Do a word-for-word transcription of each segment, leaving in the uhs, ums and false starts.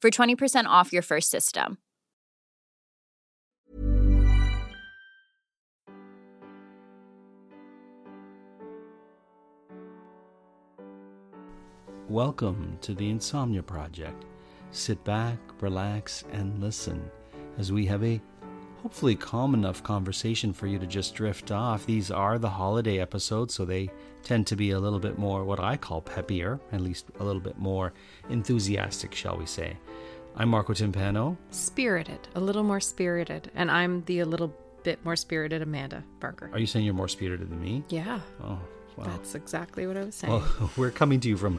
for twenty percent off your first system. Welcome to The Insomnia Project. Sit back, relax, and listen as we have a hopefully calm enough conversation for you to just drift off. These are the holiday episodes, so they tend to be a little bit more what I call peppier, at least a little bit more enthusiastic, shall we say. I'm Marco Timpano. Spirited, a little more spirited. And I'm the a little bit more spirited Amanda Barker. Are you saying you're more spirited than me? Yeah. Oh, wow. That's exactly what I was saying. Well, we're coming to you from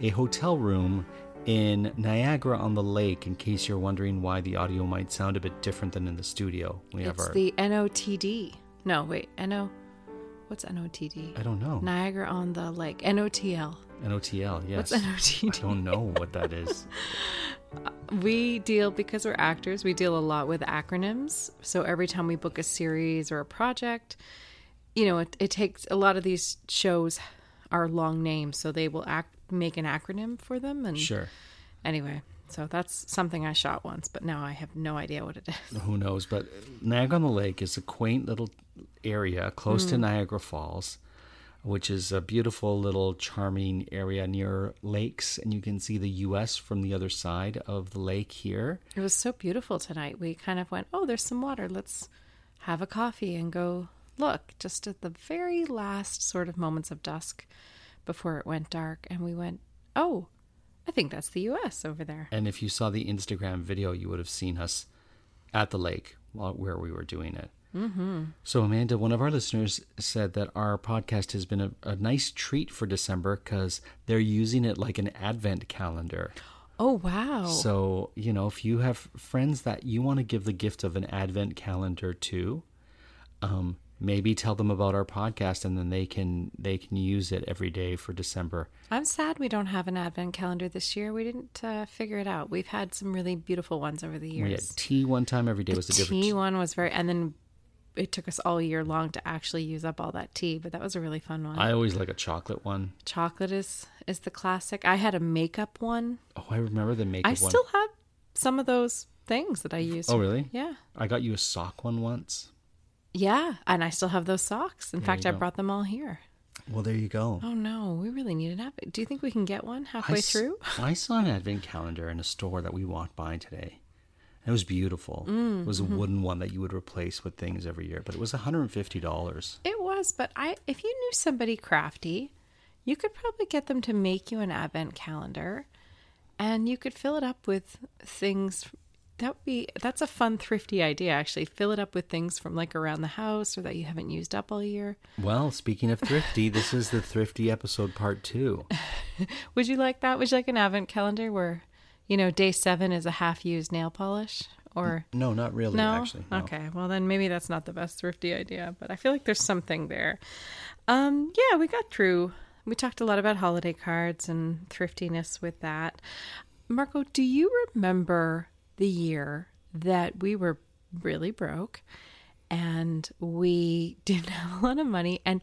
a hotel room in Niagara-on-the-Lake, in case you're wondering why the audio might sound a bit different than in the studio. We have it's our... the N O T D. No, wait, N O... What's N O T D? I don't know. Niagara-on-the-Lake. N O T L. N O T L, yes. What's N O T D? I don't know what that is. We deal, because we're actors, we deal a lot with acronyms. So every time we book a series or a project, you know, it, it takes, a lot of these shows are long names, so they will act, make an acronym for them. And sure. Anyway, so that's something I shot once, but now I have no idea what it is. Who knows? But Niagara-on-the-Lake is a quaint little area close mm. to Niagara Falls, which is a beautiful little charming area near lakes. And you can see the U S from the other side of the lake here. It was so beautiful tonight. We kind of went, oh, there's some water. Let's have a coffee and go look, just at the very last sort of moments of dusk before it went dark. And we went, oh, I think that's the U S over there. And if you saw the Instagram video, you would have seen us at the lake where we were doing it. Mm-hmm. So Amanda, one of our listeners said that our podcast has been a, a nice treat for December because they're using it like an advent calendar. Oh, wow. So, you know, if you have friends that you want to give the gift of an advent calendar to, um, maybe tell them about our podcast and then they can they can use it every day for December. I'm sad we don't have an advent calendar this year. We didn't uh, figure it out. We've had some really beautiful ones over the years. We had tea one time every day. The was the difference. Tea one was very, and then it took us all year long to actually use up all that tea, but that was a really fun one. I always like a chocolate one. Chocolate is, is the classic. I had a makeup one. Oh, I remember the makeup I one. I still have some of those things that I used. Oh, really? Yeah. I got you a sock one once. Yeah, and I still have those socks. In there fact, I brought them all here. Well, there you go. Oh, no. We really need an advent. Do you think we can get one halfway I through? S- I saw an advent calendar in a store that we walked by today. It was beautiful. Mm, it was a mm-hmm. wooden one that you would replace with things every year, but it was one hundred fifty dollars. It was, but I if you knew somebody crafty, you could probably get them to make you an advent calendar, and you could fill it up with things. That would be that's a fun, thrifty idea, actually. Fill it up with things from like around the house or that you haven't used up all year. Well, speaking of thrifty, this is the thrifty episode part two. Would you like that? Would you like an advent calendar where... You know, day seven is a half-used nail polish, or... No, not really, no? actually. No? Okay, well then maybe that's not the best thrifty idea, but I feel like there's something there. Um, yeah, we got through. We talked a lot about holiday cards and thriftiness with that. Marco, do you remember the year that we were really broke, and we didn't have a lot of money, and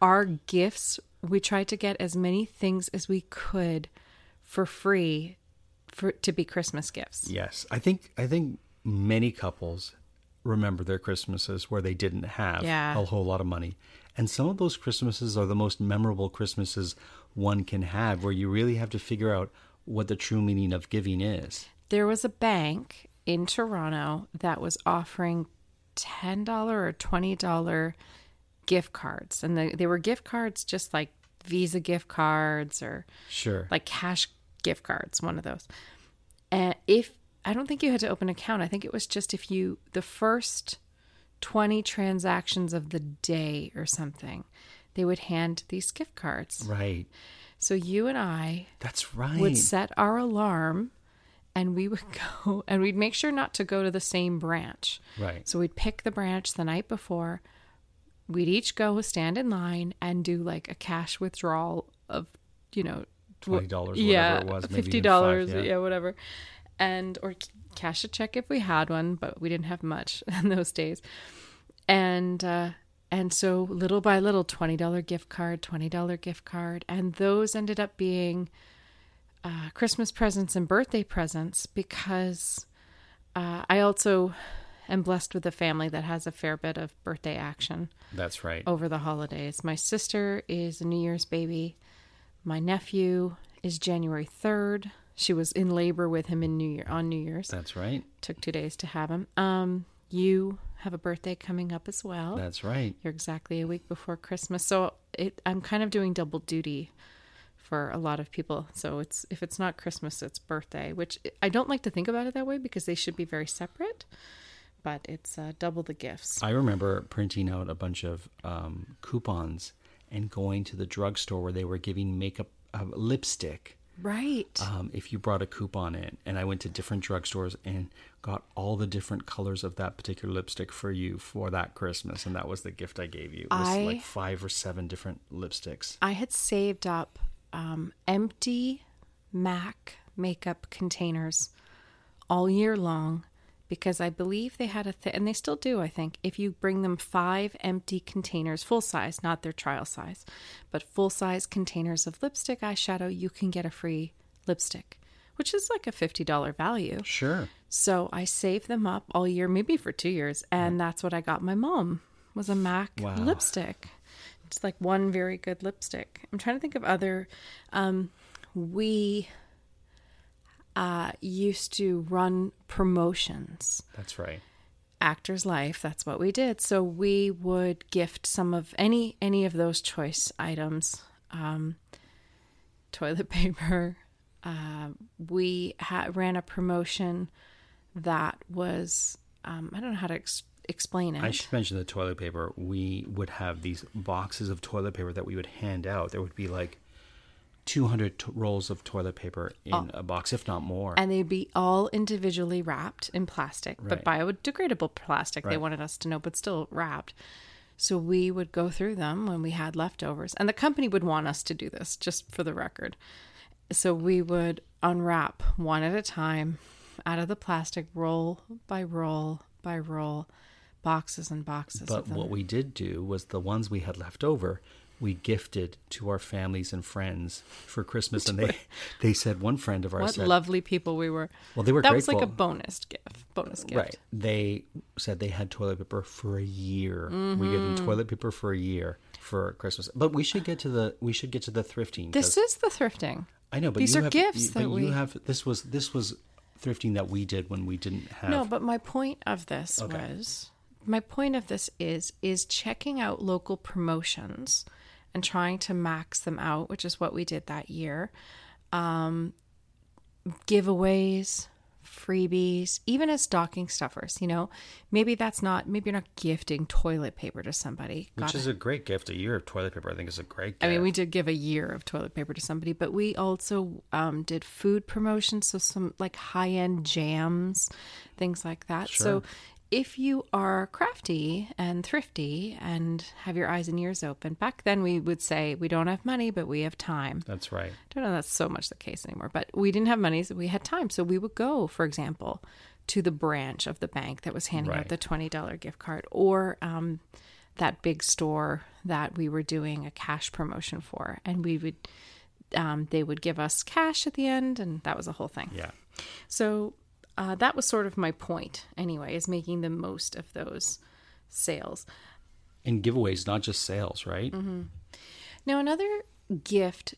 our gifts, we tried to get as many things as we could for free for, to be Christmas gifts. Yes. I think I think many couples remember their Christmases where they didn't have yeah. a whole lot of money. And some of those Christmases are the most memorable Christmases one can have, where you really have to figure out what the true meaning of giving is. There was a bank in Toronto that was offering ten dollars or twenty dollars gift cards. And the, they were gift cards just like Visa gift cards or sure, like cash gift cards, one of those. And if I don't think you had to open an account. I think it was just if you, the first twenty transactions of the day or something, they would hand these gift cards. Right. So you and I that's right. would set our alarm and we would go and we'd make sure not to go to the same branch. Right. So we'd pick the branch the night before. We'd each go stand in line and do like a cash withdrawal of, you know, twenty dollars, whatever yeah, it was. Maybe fifty dollars, five, yeah. yeah, whatever. And or cash a check if we had one, but we didn't have much in those days. And uh, and so little by little, twenty dollars gift card, twenty dollars gift card. And those ended up being uh, Christmas presents and birthday presents because uh, I also am blessed with a family that has a fair bit of birthday action. That's right. Over the holidays. My sister is a New Year's baby. My nephew is January third. She was in labor with him in New Year on New Year's. That's right. Took two days to have him. Um, you have a birthday coming up as well. That's right. You're exactly a week before Christmas, so it, I'm kind of doing double duty for a lot of people. So it's if it's not Christmas, it's birthday, which I don't like to think about it that way because they should be very separate. But it's uh, double the gifts. I remember printing out a bunch of um, coupons and going to the drugstore where they were giving makeup, uh, lipstick. Right. Um, if you brought a coupon in, and I went to different drugstores and got all the different colors of that particular lipstick for you for that Christmas, and that was the gift I gave you. It was I, like five or seven different lipsticks. I had saved up um, empty MAC makeup containers all year long because I believe they had a thing, and they still do, I think, if you bring them five empty containers, full size, not their trial size, but full size containers of lipstick, eyeshadow, you can get a free lipstick, which is like a fifty dollars value. Sure. So I saved them up all year, maybe for two years, and that's what I got my mom, was a MAC wow. lipstick. It's like one very good lipstick. I'm trying to think of other, um, we... Uh, used to run promotions. That's right. Actor's Life, that's what we did. So we would gift some of any any of those choice items. Um, toilet paper. Uh, we ha- ran a promotion that was, um, I don't know how to ex- explain it. I should mention the toilet paper. We would have these boxes of toilet paper that we would hand out. There would be like two hundred t- rolls of toilet paper in oh. a box, if not more. And they'd be all individually wrapped in plastic, right. but biodegradable plastic, right. they wanted us to know, but still wrapped. So we would go through them when we had leftovers. And the company would want us to do this, just for the record. So we would unwrap one at a time out of the plastic, roll by roll by roll, boxes and boxes. But of them. What we did do was the ones we had left over, we gifted to our families and friends for Christmas. And they, they said, one friend of ours what said... What lovely people we were. Well, they were that grateful. That was like a bonus gift. Bonus gift. Right. They said they had toilet paper for a year. Mm-hmm. We gave them toilet paper for a year for Christmas. But we should get to the we should get to the thrifting. This is the thrifting. I know, but These you are have, gifts you, that but we... You have, this, was, this was thrifting that we did when we didn't have... No, but my point of this okay. was... My point of this is is checking out local promotions... and trying to max them out, which is what we did that year. Um, giveaways, freebies, even as stocking stuffers, you know, maybe that's not, maybe you're not gifting toilet paper to somebody. Which Got is it. a great gift. A year of toilet paper, I think is a great gift. I mean, we did give a year of toilet paper to somebody, but we also um, did food promotions. So some like high-end jams, things like that. Sure. So if you are crafty and thrifty and have your eyes and ears open, back then we would say we don't have money, but we have time. That's right. I don't know that's so much the case anymore, but we didn't have money, so we had time. So we would go, for example, to the branch of the bank that was handing right. out the twenty dollars gift card or um, that big store that we were doing a cash promotion for. And we would, um, they would give us cash at the end, and that was a whole thing. Yeah. So uh, that was sort of my point anyway, is making the most of those sales. And giveaways, not just sales, right? Mm-hmm. Now, another gift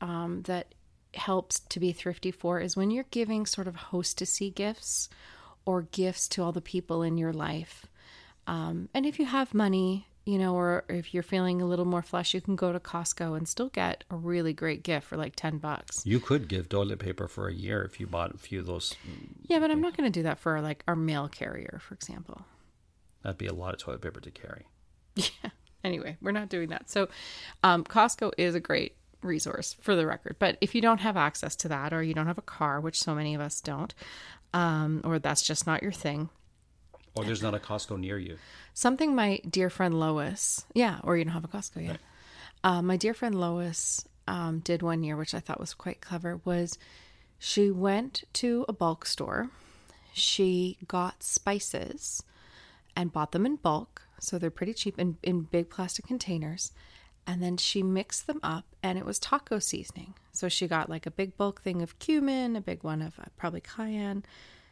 um, that helps to be thrifty for is when you're giving sort of hostessy gifts or gifts to all the people in your life. Um, and if you have money, you know, or if you're feeling a little more flush, you can go to Costco and still get a really great gift for like ten bucks. You could give toilet paper for a year if you bought a few of those. Yeah, but I'm not going to do that for like our mail carrier, for example. That'd be a lot of toilet paper to carry. Yeah. Anyway, we're not doing that. So um, Costco is a great resource for the record. But if you don't have access to that, or you don't have a car, which so many of us don't, um, or that's just not your thing. Or there's not a Costco near you. Something my dear friend Lois, yeah, or you don't have a Costco yet. Right. Uh, my dear friend Lois um, did one year, which I thought was quite clever, was she went to a bulk store. She got spices and bought them in bulk. So they're pretty cheap in, in big plastic containers. And then she mixed them up, and it was taco seasoning. So she got like a big bulk thing of cumin, a big one of uh, probably cayenne,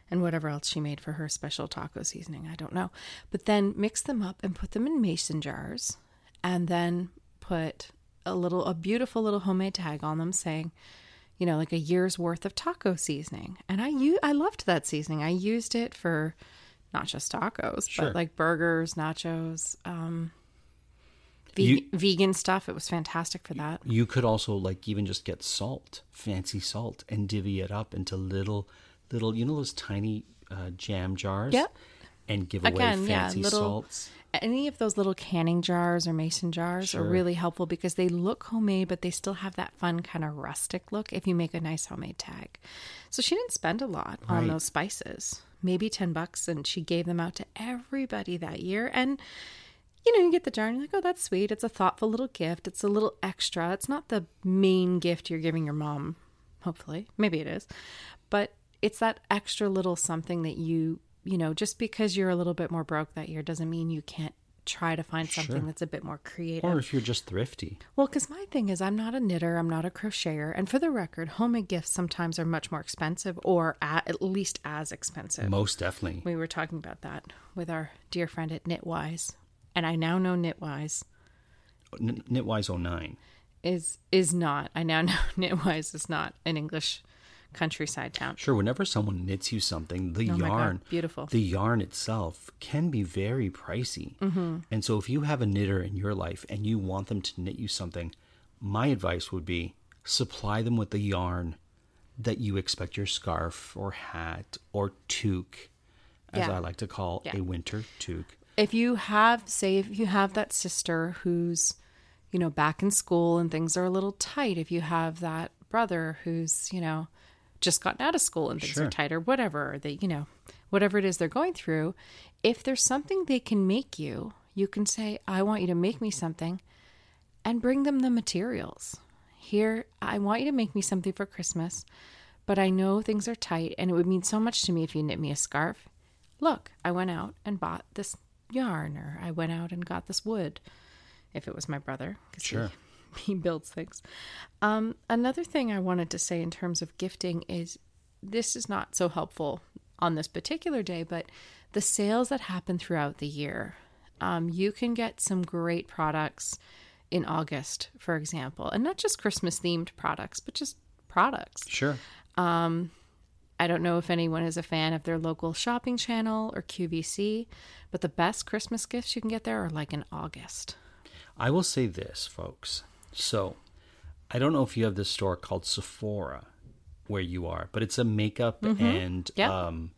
and whatever else she made for her special taco seasoning. I don't know. But then mixed them up and put them in mason jars, and then put a little, a beautiful little homemade tag on them saying, you know, like a year's worth of taco seasoning. And I u- I loved that seasoning. I used it for not just tacos, sure, but like burgers, nachos, um, ve- you, vegan stuff. It was fantastic for that. You could also like even just get salt, fancy salt, and divvy it up into little... Little, you know, those tiny uh, jam jars? Yep. And give away Again, fancy yeah, little, salts. Any of those little canning jars or mason jars, sure, are really helpful because they look homemade, but they still have that fun kind of rustic look if you make a nice homemade tag. So she didn't spend a lot, right, on those spices, maybe ten bucks, and she gave them out to everybody that year. And, you know, you get the jar and you're like, oh, that's sweet. It's a thoughtful little gift. It's a little extra. It's not the main gift you're giving your mom, hopefully. Maybe it is. But it's that extra little something that you, you know, just because you're a little bit more broke that year doesn't mean you can't try to find something, sure, that's a bit more creative. Or if you're just thrifty. Well, because my thing is I'm not a knitter, I'm not a crocheter. And for the record, homemade gifts sometimes are much more expensive, or at, at least as expensive. Most definitely. We were talking about that with our dear friend at Knitwise. And I now know Knitwise. N- Knitwise oh nine. Is, is not. I now know Knitwise is not an English countryside town. Sure, whenever someone knits you something, the oh yarn, God, beautiful, the yarn itself can be very pricey. Mm-hmm. And so if you have a knitter in your life and you want them to knit you something, my advice would be supply them with the yarn that you expect your scarf or hat or toque, as yeah. I like to call yeah. a winter toque. If you have, say, if you have that sister who's, you know, back in school and things are a little tight, if you have that brother who's, you know, just gotten out of school and things, sure, are tighter, whatever they, you know, whatever it is they're going through, if there's something they can make you, you can say, I want you to make me something, and bring them the materials. Here, I want you to make me something for Christmas, but I know things are tight and it would mean so much to me if you knit me a scarf. Look, I went out and bought this yarn, or I went out and got this wood, if it was my brother, because sure, he, he builds things. Um, another thing I wanted to say in terms of gifting is this is not so helpful on this particular day, but the sales that happen throughout the year. Um, you can get some great products in August, for example, and not just Christmas themed products, but just products. Sure. Um, I don't know if anyone is a fan of their local shopping channel or Q V C, but the best Christmas gifts you can get there are like in August. I will say this, folks. So, I don't know if you have this store called Sephora where you are, but it's a makeup mm-hmm. and yep. um,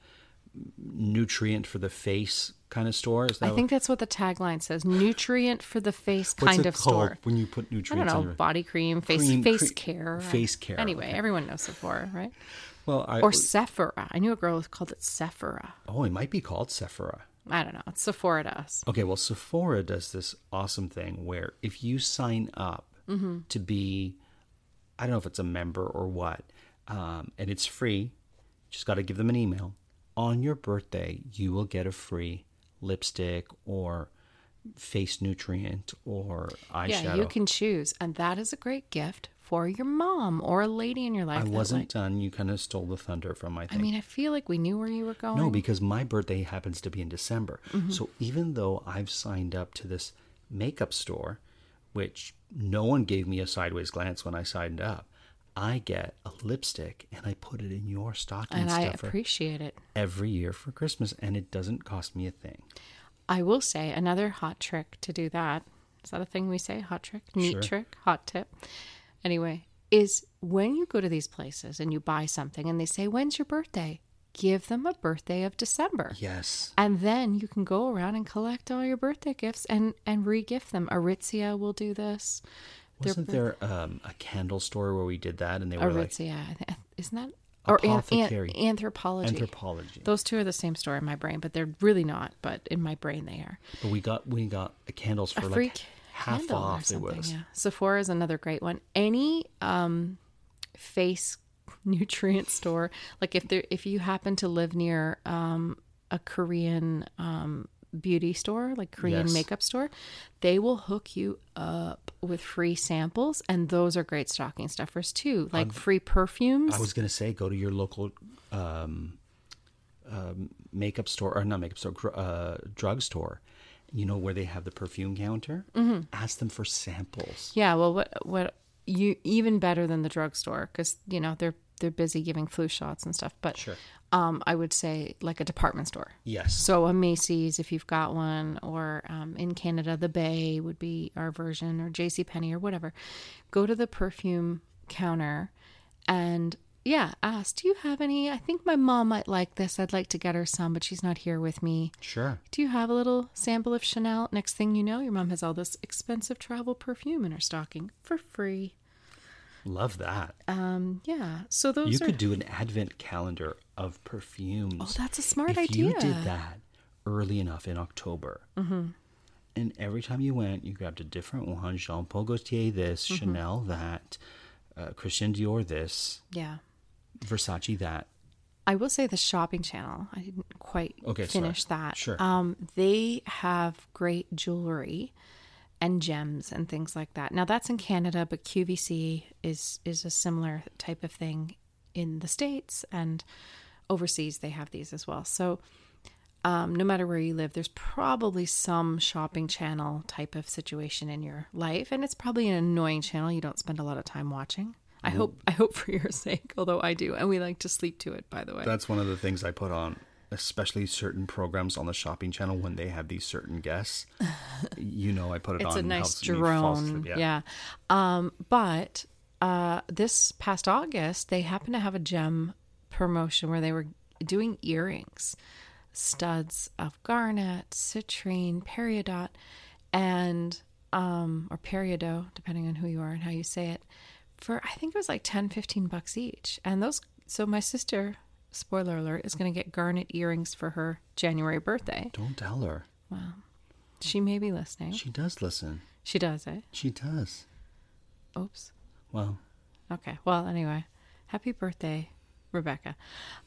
nutrient for the face kind of store. Is that I think what? That's what the tagline says, nutrient for the face kind What's it of called store. When you put nutrients, I don't know, on body cream, face cream, face cream, care, face care. Anyway, okay. Everyone knows Sephora, right? Well, I, or Sephora. I knew a girl who called it Sephora. Oh, it might be called Sephora. I don't know. It's Sephora to us. Okay, well, Sephora does this awesome thing where if you sign up mm-hmm. to be, I don't know if it's a member or what, um, and it's free, just got to give them an email. On your birthday, you will get a free lipstick or face nutrient or eyeshadow. Yeah, you can choose. And that is a great gift for your mom or a lady in your life. I wasn't like, done. You kind of stole the thunder from my thing. I mean, I feel like we knew where you were going. No, because my birthday happens to be in December. Mm-hmm. So even though I've signed up to this makeup store, which no one gave me a sideways glance when I signed up, I get a lipstick and I put it in your stocking and stuffer. And I appreciate it. Every year for Christmas. And it doesn't cost me a thing. I will say another hot trick to do that. Is that a thing we say? Hot trick? Neat sure. trick? Hot tip? Anyway, is when you go to these places and you buy something and they say, when's your birthday? Give them a birthday of December. Yes. And then you can go around and collect all your birthday gifts and, and re-gift them. Aritzia will do this. Wasn't They're, there um, a candle store where we did that? And they were Aritzia. Like, isn't that? Or an, an, Anthropology. Anthropology. Those two are the same store in my brain, but they're really not. But in my brain, they are. But we got we got candles for a like... freak. Half off it was. Yeah. Sephora is another great one. Any um, face nutrient store, like if there, if you happen to live near um, a Korean um, beauty store, like Korean yes. makeup store, they will hook you up with free samples, and those are great stocking stuffers too. Like um, free perfumes. I was gonna say, go to your local um, um, makeup store or not makeup store, uh, drug store. You know, where they have the perfume counter, mm-hmm. ask them for samples. Yeah. Well, what, what you, even better than the drugstore, because, you know, they're, they're busy giving flu shots and stuff, but sure. um, I would say like a department store. Yes. So a Macy's, if you've got one, or um, in Canada, the Bay would be our version, or JCPenney or whatever. Go to the perfume counter and yeah, ask, do you have any? I think my mom might like this. I'd like to get her some, but she's not here with me. Sure. Do you have a little sample of Chanel? Next thing you know, your mom has all this expensive travel perfume in her stocking for free. Love that. Um, yeah. So those you are... could do an advent calendar of perfumes. Oh, that's a smart if idea. If you did that early enough in October, mm-hmm. and every time you went, you grabbed a different one. Jean Paul Gaultier this, mm-hmm. Chanel that, uh, Christian Dior this. Yeah. Versace that. I will say the shopping channel. I didn't quite okay, finish sorry. that. Sure. Um, they have great jewelry and gems and things like that. Now that's in Canada, but Q V C is is a similar type of thing in the States, and overseas they have these as well. So um, no matter where you live, there's probably some shopping channel type of situation in your life, and it's probably an annoying channel you don't spend a lot of time watching. I hope I hope for your sake, although I do. And we like to sleep to it, by the way. That's one of the things I put on, especially certain programs on the shopping channel when they have these certain guests. You know, I put it it's on. It's a nice drone. Yeah. yeah. Um, but uh, this past August, they happened to have a gem promotion where they were doing earrings, studs of garnet, citrine, peridot, and um, or peridot, depending on who you are and how you say it. For I think it was like ten, fifteen bucks each. And those, so my sister, spoiler alert, is going to get garnet earrings for her January birthday. Don't tell her. Well, she may be listening. She does listen. She does, eh? She does. Oops. Well. Okay. Well, anyway, happy birthday, Rebecca.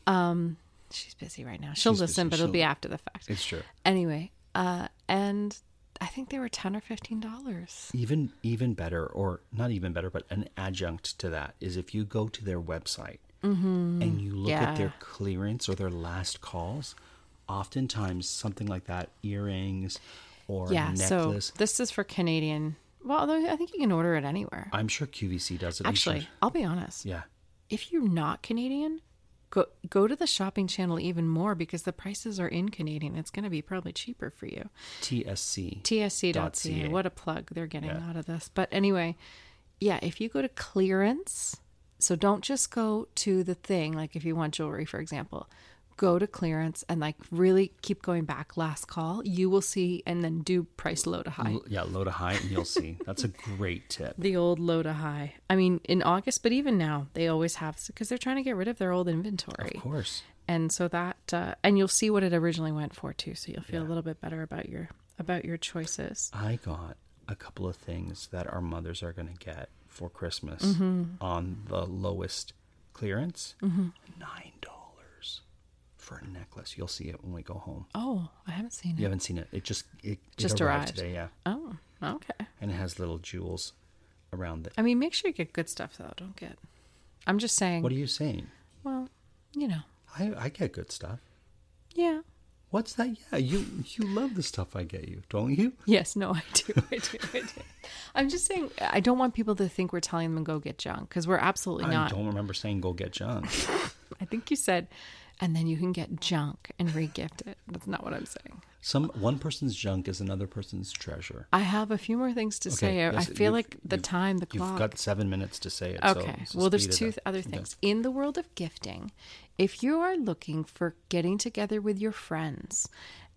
Um, she's busy right now. She'll she's listen, busy. but She'll... it'll be after the fact. It's true. Anyway, uh, and... I think they were ten or fifteen dollars. Even even better, or not even better, but an adjunct to that is if you go to their website mm-hmm. and you look yeah. at their clearance or their last calls, oftentimes something like that, earrings or yeah, necklace. So this is for Canadian. Well, although I think you can order it anywhere. I'm sure Q V C does it. Actually, I'll be honest. Yeah. If you're not Canadian, go go to the shopping channel even more because the prices are in Canadian. It's going to be probably cheaper for you. T S C. T S C dot C A. What a plug they're getting yeah. out of this. But anyway, yeah, if you go to clearance, so don't just go to the thing, like if you want jewelry, for example, go to clearance and like really keep going back. Last call, you will see, and then do price low to high. Yeah, low to high, and you'll see. That's a great tip. The old low to high. I mean, in August, but even now, they always have, because they're trying to get rid of their old inventory. Of course. And so that, uh, and you'll see what it originally went for too. So you'll feel yeah. a little bit better about your about your choices. I got a couple of things that our mothers are going to get for Christmas mm-hmm. on the lowest clearance. Mm-hmm. Nine dollars. For a necklace. You'll see it when we go home. Oh, I haven't seen it. You haven't seen it. It just it just it arrived. arrived today, yeah. Oh, okay. And it has little jewels around that. I mean, make sure you get good stuff, though. Don't get... I'm just saying... What are you saying? Well, you know. I, I get good stuff. Yeah. What's that? Yeah, you you love the stuff I get you, don't you? Yes, no, I do. I do. I do. I'm just saying, I don't want people to think we're telling them go get junk, because we're absolutely I not. I don't remember saying go get junk. I think you said... And then you can get junk and re-gift it. That's not what I'm saying. Some One person's junk is another person's treasure. I have a few more things to okay, say. Yes, I feel like the time, the clock. You've got seven minutes to say it. Okay. So well, there's two other things. Yeah. In the world of gifting, if you are looking for getting together with your friends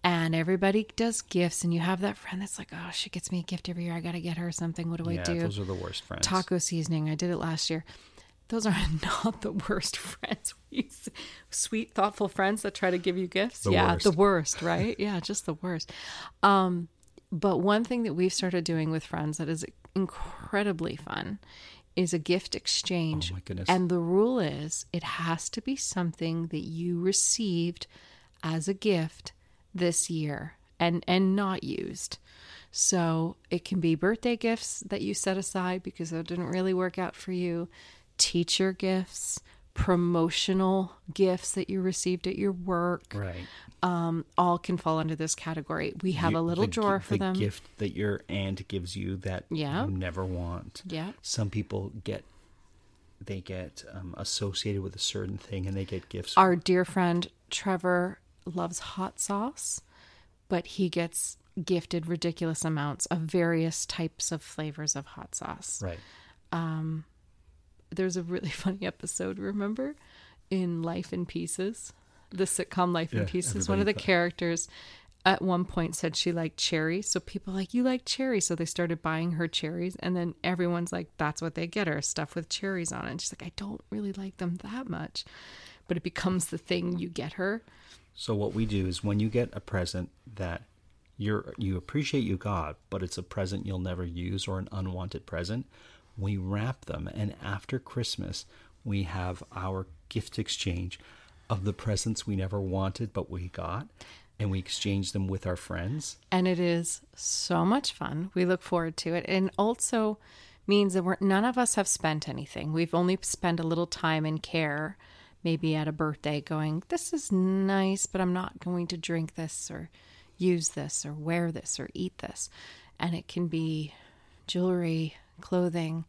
and everybody does gifts and you have that friend that's like, oh, she gets me a gift every year. I got to get her something. What do yeah, I do? Those are the worst friends. Taco seasoning. I did it last year. Those are not the worst friends. Sweet, thoughtful friends that try to give you gifts. The yeah, worst. the worst, right? Yeah, just the worst. Um, but one thing that we've started doing with friends that is incredibly fun is a gift exchange. Oh, my goodness. And the rule is it has to be something that you received as a gift this year and, and not used. So it can be birthday gifts that you set aside because it didn't really work out for you. Teacher gifts, promotional gifts that you received at your work, right? Um, all can fall under this category. We have you, a little the, drawer for the them. The gift that your aunt gives you that yeah. you never want. Yeah. Some people get they get um, associated with a certain thing, and they get gifts. Our dear friend Trevor loves hot sauce, but he gets gifted ridiculous amounts of various types of flavors of hot sauce. Right. Um. There's a really funny episode, remember, in Life in Pieces, the sitcom Life yeah, in Pieces. One of the thought. characters at one point said she liked cherry. So people like, you like cherry. So they started buying her cherries. And then everyone's like, that's what they get her, stuff with cherries on it. And she's like, I don't really like them that much. But it becomes the thing you get her. So what we do is when you get a present that you're, you appreciate you got, but it's a present you'll never use or an unwanted present, we wrap them, and after Christmas, we have our gift exchange of the presents we never wanted but we got, and we exchange them with our friends. And it is so much fun. We look forward to it. And also means that we're, none of us have spent anything. We've only spent a little time in care, maybe at a birthday, going, this is nice, but I'm not going to drink this or use this or wear this or eat this. And it can be jewelry, clothing,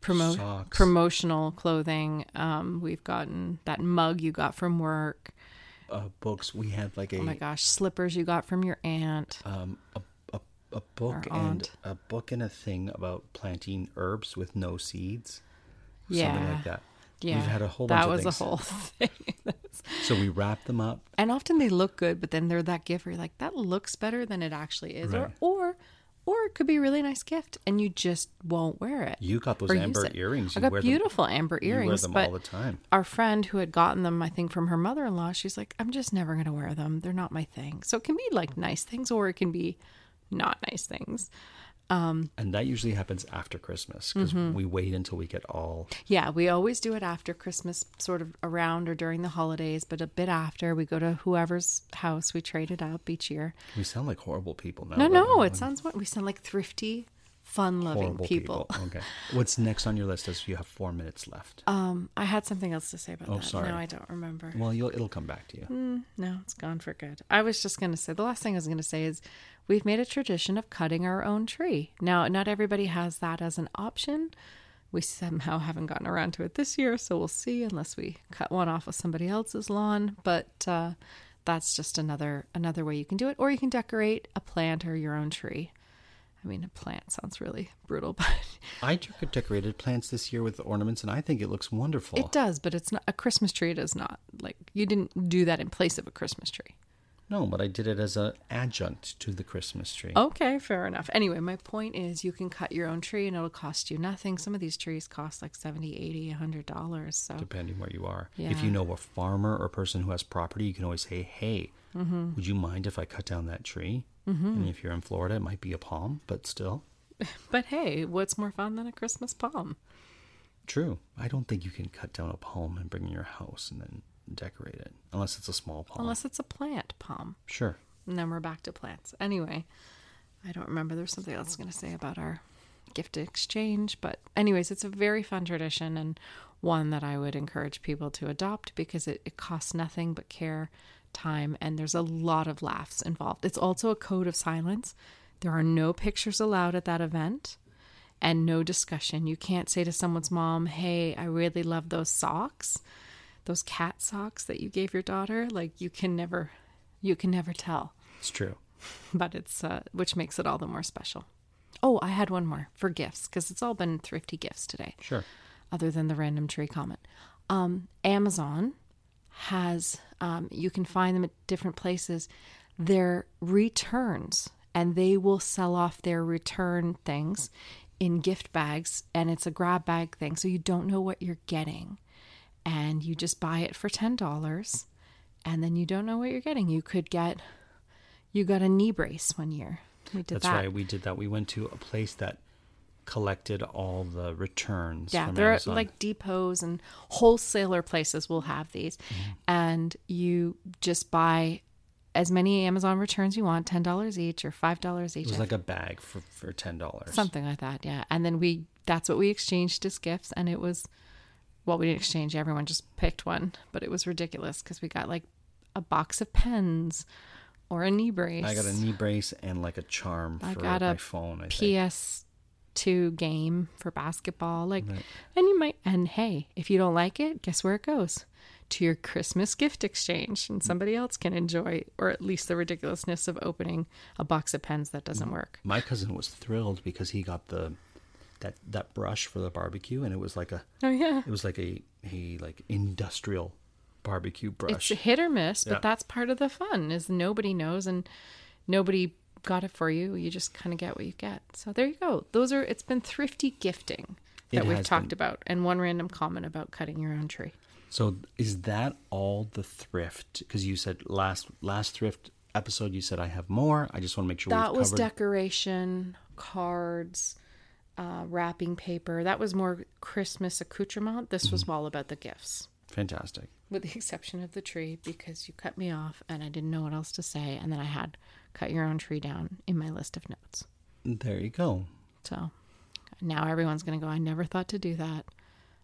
promo- promotional clothing. Um, we've gotten that mug you got from work. Uh, books. We had like a... Oh my gosh, slippers you got from your aunt. Um, a, a, a book and a book and a thing about planting herbs with no seeds. Yeah. Something like that. Yeah. We've had a whole bunch of things. That was a whole thing. So we wrap them up. And often they look good, but then they're that gift where you're like, that looks better than it actually is. Right. Or... or Or it could be a really nice gift, and you just won't wear it. You got those amber earrings. You I got wear beautiful them, amber earrings. You wear them but all the time. Our friend who had gotten them, I think, from her mother-in-law, she's like, I'm just never going to wear them. They're not my thing. So it can be like nice things, or it can be not nice things. Um, and that usually happens after Christmas, because mm-hmm. we wait until we get all... Yeah, we always do it after Christmas, sort of around or during the holidays, but a bit after. We go to whoever's house. We trade it up each year. We sound like horrible people now. No, right? no, it sounds... We sound like thrifty, fun-loving people. people. Okay. What's next on your list is you have four minutes left. Um, I had something else to say about oh, that. Oh, sorry. No, I don't remember. Well, you'll, it'll come back to you. Mm, no, it's gone for good. I was just going to say... The last thing I was going to say is... We've made a tradition of cutting our own tree. Now, not everybody has that as an option. We somehow haven't gotten around to it this year, so we'll see unless we cut one off of somebody else's lawn. But uh, that's just another another way you can do it. Or you can decorate a plant or your own tree. I mean, a plant sounds really brutal, but... I decorated plants this year with ornaments, and I think it looks wonderful. It does, but it's not a Christmas tree. It is not. Like, you didn't do that in place of a Christmas tree. No, but I did it as an adjunct to the Christmas tree. Okay, fair enough. Anyway, my point is you can cut your own tree and it'll cost you nothing. Some of these trees cost like seventy dollars, eighty dollars, one hundred dollars. So. Depending where you are. Yeah. If you know a farmer or a person who has property, you can always say, hey, mm-hmm. would you mind if I cut down that tree? Mm-hmm. And if you're in Florida, it might be a palm, but still. But hey, what's more fun than a Christmas palm? True. I don't think you can cut down a palm and bring it in your house and then... decorate it, unless it's a small palm. Unless it's a plant palm. Sure. And then we're back to plants. Anyway, I don't remember. There's something else I was going to say about our gift exchange. But anyways, it's a very fun tradition and one that I would encourage people to adopt because it, it costs nothing but care, time, and there's a lot of laughs involved. It's also a code of silence. There are no pictures allowed at that event and no discussion. You can't say to someone's mom, hey, I really love those socks, those cat socks that you gave your daughter. Like you can never, you can never tell. It's true. But it's, uh, which makes it all the more special. Oh, I had one more for gifts because it's all been thrifty gifts today. Sure. Other than the random tree comment. Um, Amazon has, um, you can find them at different places, their returns, and they will sell off their return things in gift bags, and it's a grab bag thing, so you don't know what you're getting. And you just buy it for ten dollars, and then you don't know what you're getting. You could get, you got a knee brace one year. We did That's that. That's right, we did that. We went to a place that collected all the returns. Yeah, from there Amazon. Are like depots and wholesaler places will have these. Mm-hmm. And you just buy as many Amazon returns you want, ten dollars each or five dollars each. It was like a bag for, for ten dollars. Something like that, yeah. And then we, that's what we exchanged as gifts. And it was, well, we didn't exchange. Everyone just picked one. But it was ridiculous because we got like a box of pens or a knee brace. I got a knee brace and like a charm I for got my a phone, I think. P S to game for basketball, like right. And you might, and hey, if you don't like it, guess where it goes? To your Christmas gift exchange, and somebody else can enjoy, or at least the ridiculousness of opening a box of pens that doesn't work. My cousin was thrilled because he got the that that brush for the barbecue, and it was like a oh yeah it was like a a like industrial barbecue brush. It's a hit or miss, but yeah. That's part of the fun is nobody knows and nobody got it for you. You just kind of get what you get. So there you go. Those are, it's been thrifty gifting that we've talked about, and one random comment about cutting your own tree. So is that all the thrift? Because you said last last thrift episode you said I have more. I just want to make sure that was decoration, cards, uh wrapping paper. That was more Christmas accoutrement. This was mm-hmm. all about the gifts. Fantastic. With the exception of the tree, because you cut me off and I didn't know what else to say, and then I had cut your own tree down in my list of notes. There you go. So now everyone's going to go, I never thought to do that.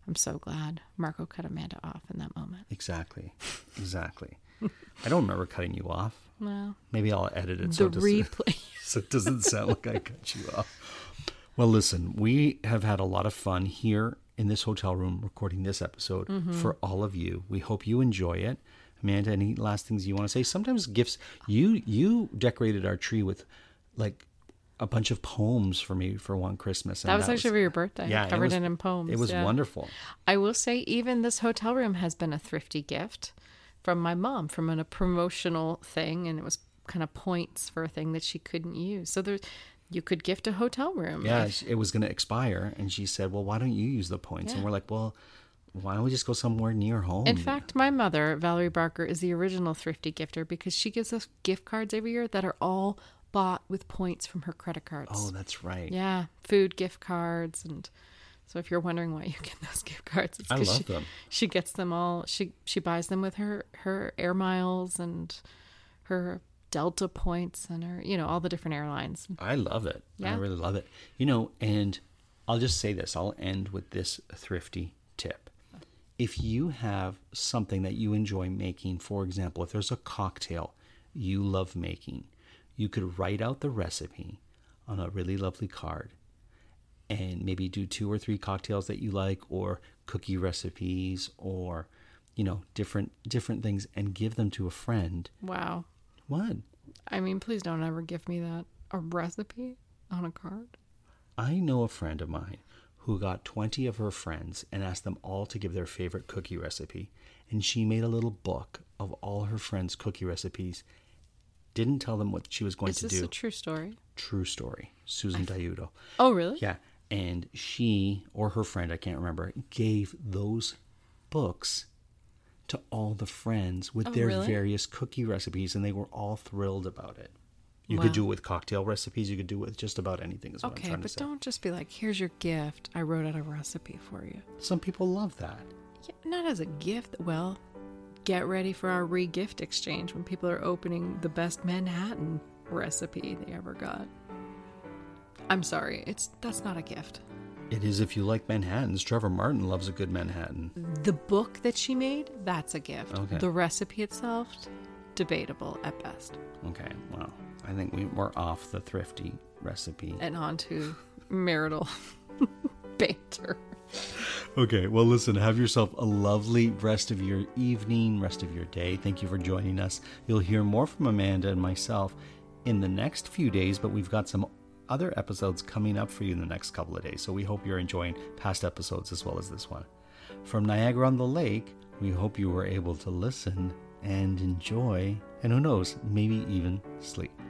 I'm so glad Marco cut Amanda off in that moment. Exactly. Exactly. I don't remember cutting you off. Well, maybe I'll edit it so it, replay. so it doesn't sound like I cut you off. Well, listen, we have had a lot of fun here in this hotel room recording this episode mm-hmm. for all of you. We hope you enjoy it. Amanda, any last things you want to say? Sometimes gifts, you you decorated our tree with like a bunch of poems for me for one Christmas. That was that actually was, for your birthday. Yeah, covered it, was, it in poems. It was yeah. wonderful. I will say even this hotel room has been a thrifty gift from my mom, from an, a promotional thing. And it was kind of points for a thing that she couldn't use. So there's, you could gift a hotel room. Yeah, if, it was going to expire. And she said, well, why don't you use the points? Yeah. And we're like, well, why don't we just go somewhere near home? In fact, my mother, Valerie Barker, is the original thrifty gifter because she gives us gift cards every year that are all bought with points from her credit cards. Oh, that's right. Yeah. Food gift cards. And so if you're wondering why you get those gift cards, it's 'cause I love she, them. She gets them all. She she buys them with her, her air miles and her Delta points and her, you know, all the different airlines. I love it. Yeah. I really love it. You know, and I'll just say this. I'll end with this thrifty tip. If you have something that you enjoy making, for example, if there's a cocktail you love making, you could write out the recipe on a really lovely card and maybe do two or three cocktails that you like, or cookie recipes, or, you know, different different things, and give them to a friend. Wow. What? I mean, please don't ever give me that. A recipe on a card? I know a friend of mine who got twenty of her friends and asked them all to give their favorite cookie recipe. And she made a little book of all her friends' cookie recipes. Didn't tell them what she was going to do. Is this a true story? True story. Susan Diudo. Oh, really? Yeah. And she, or her friend, I can't remember, gave those books to all the friends with oh, their really? various cookie recipes. And they were all thrilled about it. You wow. could do it with cocktail recipes. You could do it with just about anything is what okay, I'm trying to say. Okay, but don't just be like, here's your gift. I wrote out a recipe for you. Some people love that. Yeah, not as a gift. Well, get ready for our re-gift exchange when people are opening the best Manhattan recipe they ever got. I'm sorry. It's that's not a gift. It is if you like Manhattans. Trevor Martin loves a good Manhattan. The book that she made, that's a gift. Okay. The recipe itself, debatable at best. Okay, well, I think we were off the thrifty recipe. And on to marital banter. Okay, well, listen, have yourself a lovely rest of your evening, rest of your day. Thank you for joining us. You'll hear more from Amanda and myself in the next few days, but we've got some other episodes coming up for you in the next couple of days. So we hope you're enjoying past episodes as well as this one. From Niagara-on-the-Lake, we hope you were able to listen and enjoy, and who knows, maybe even sleep.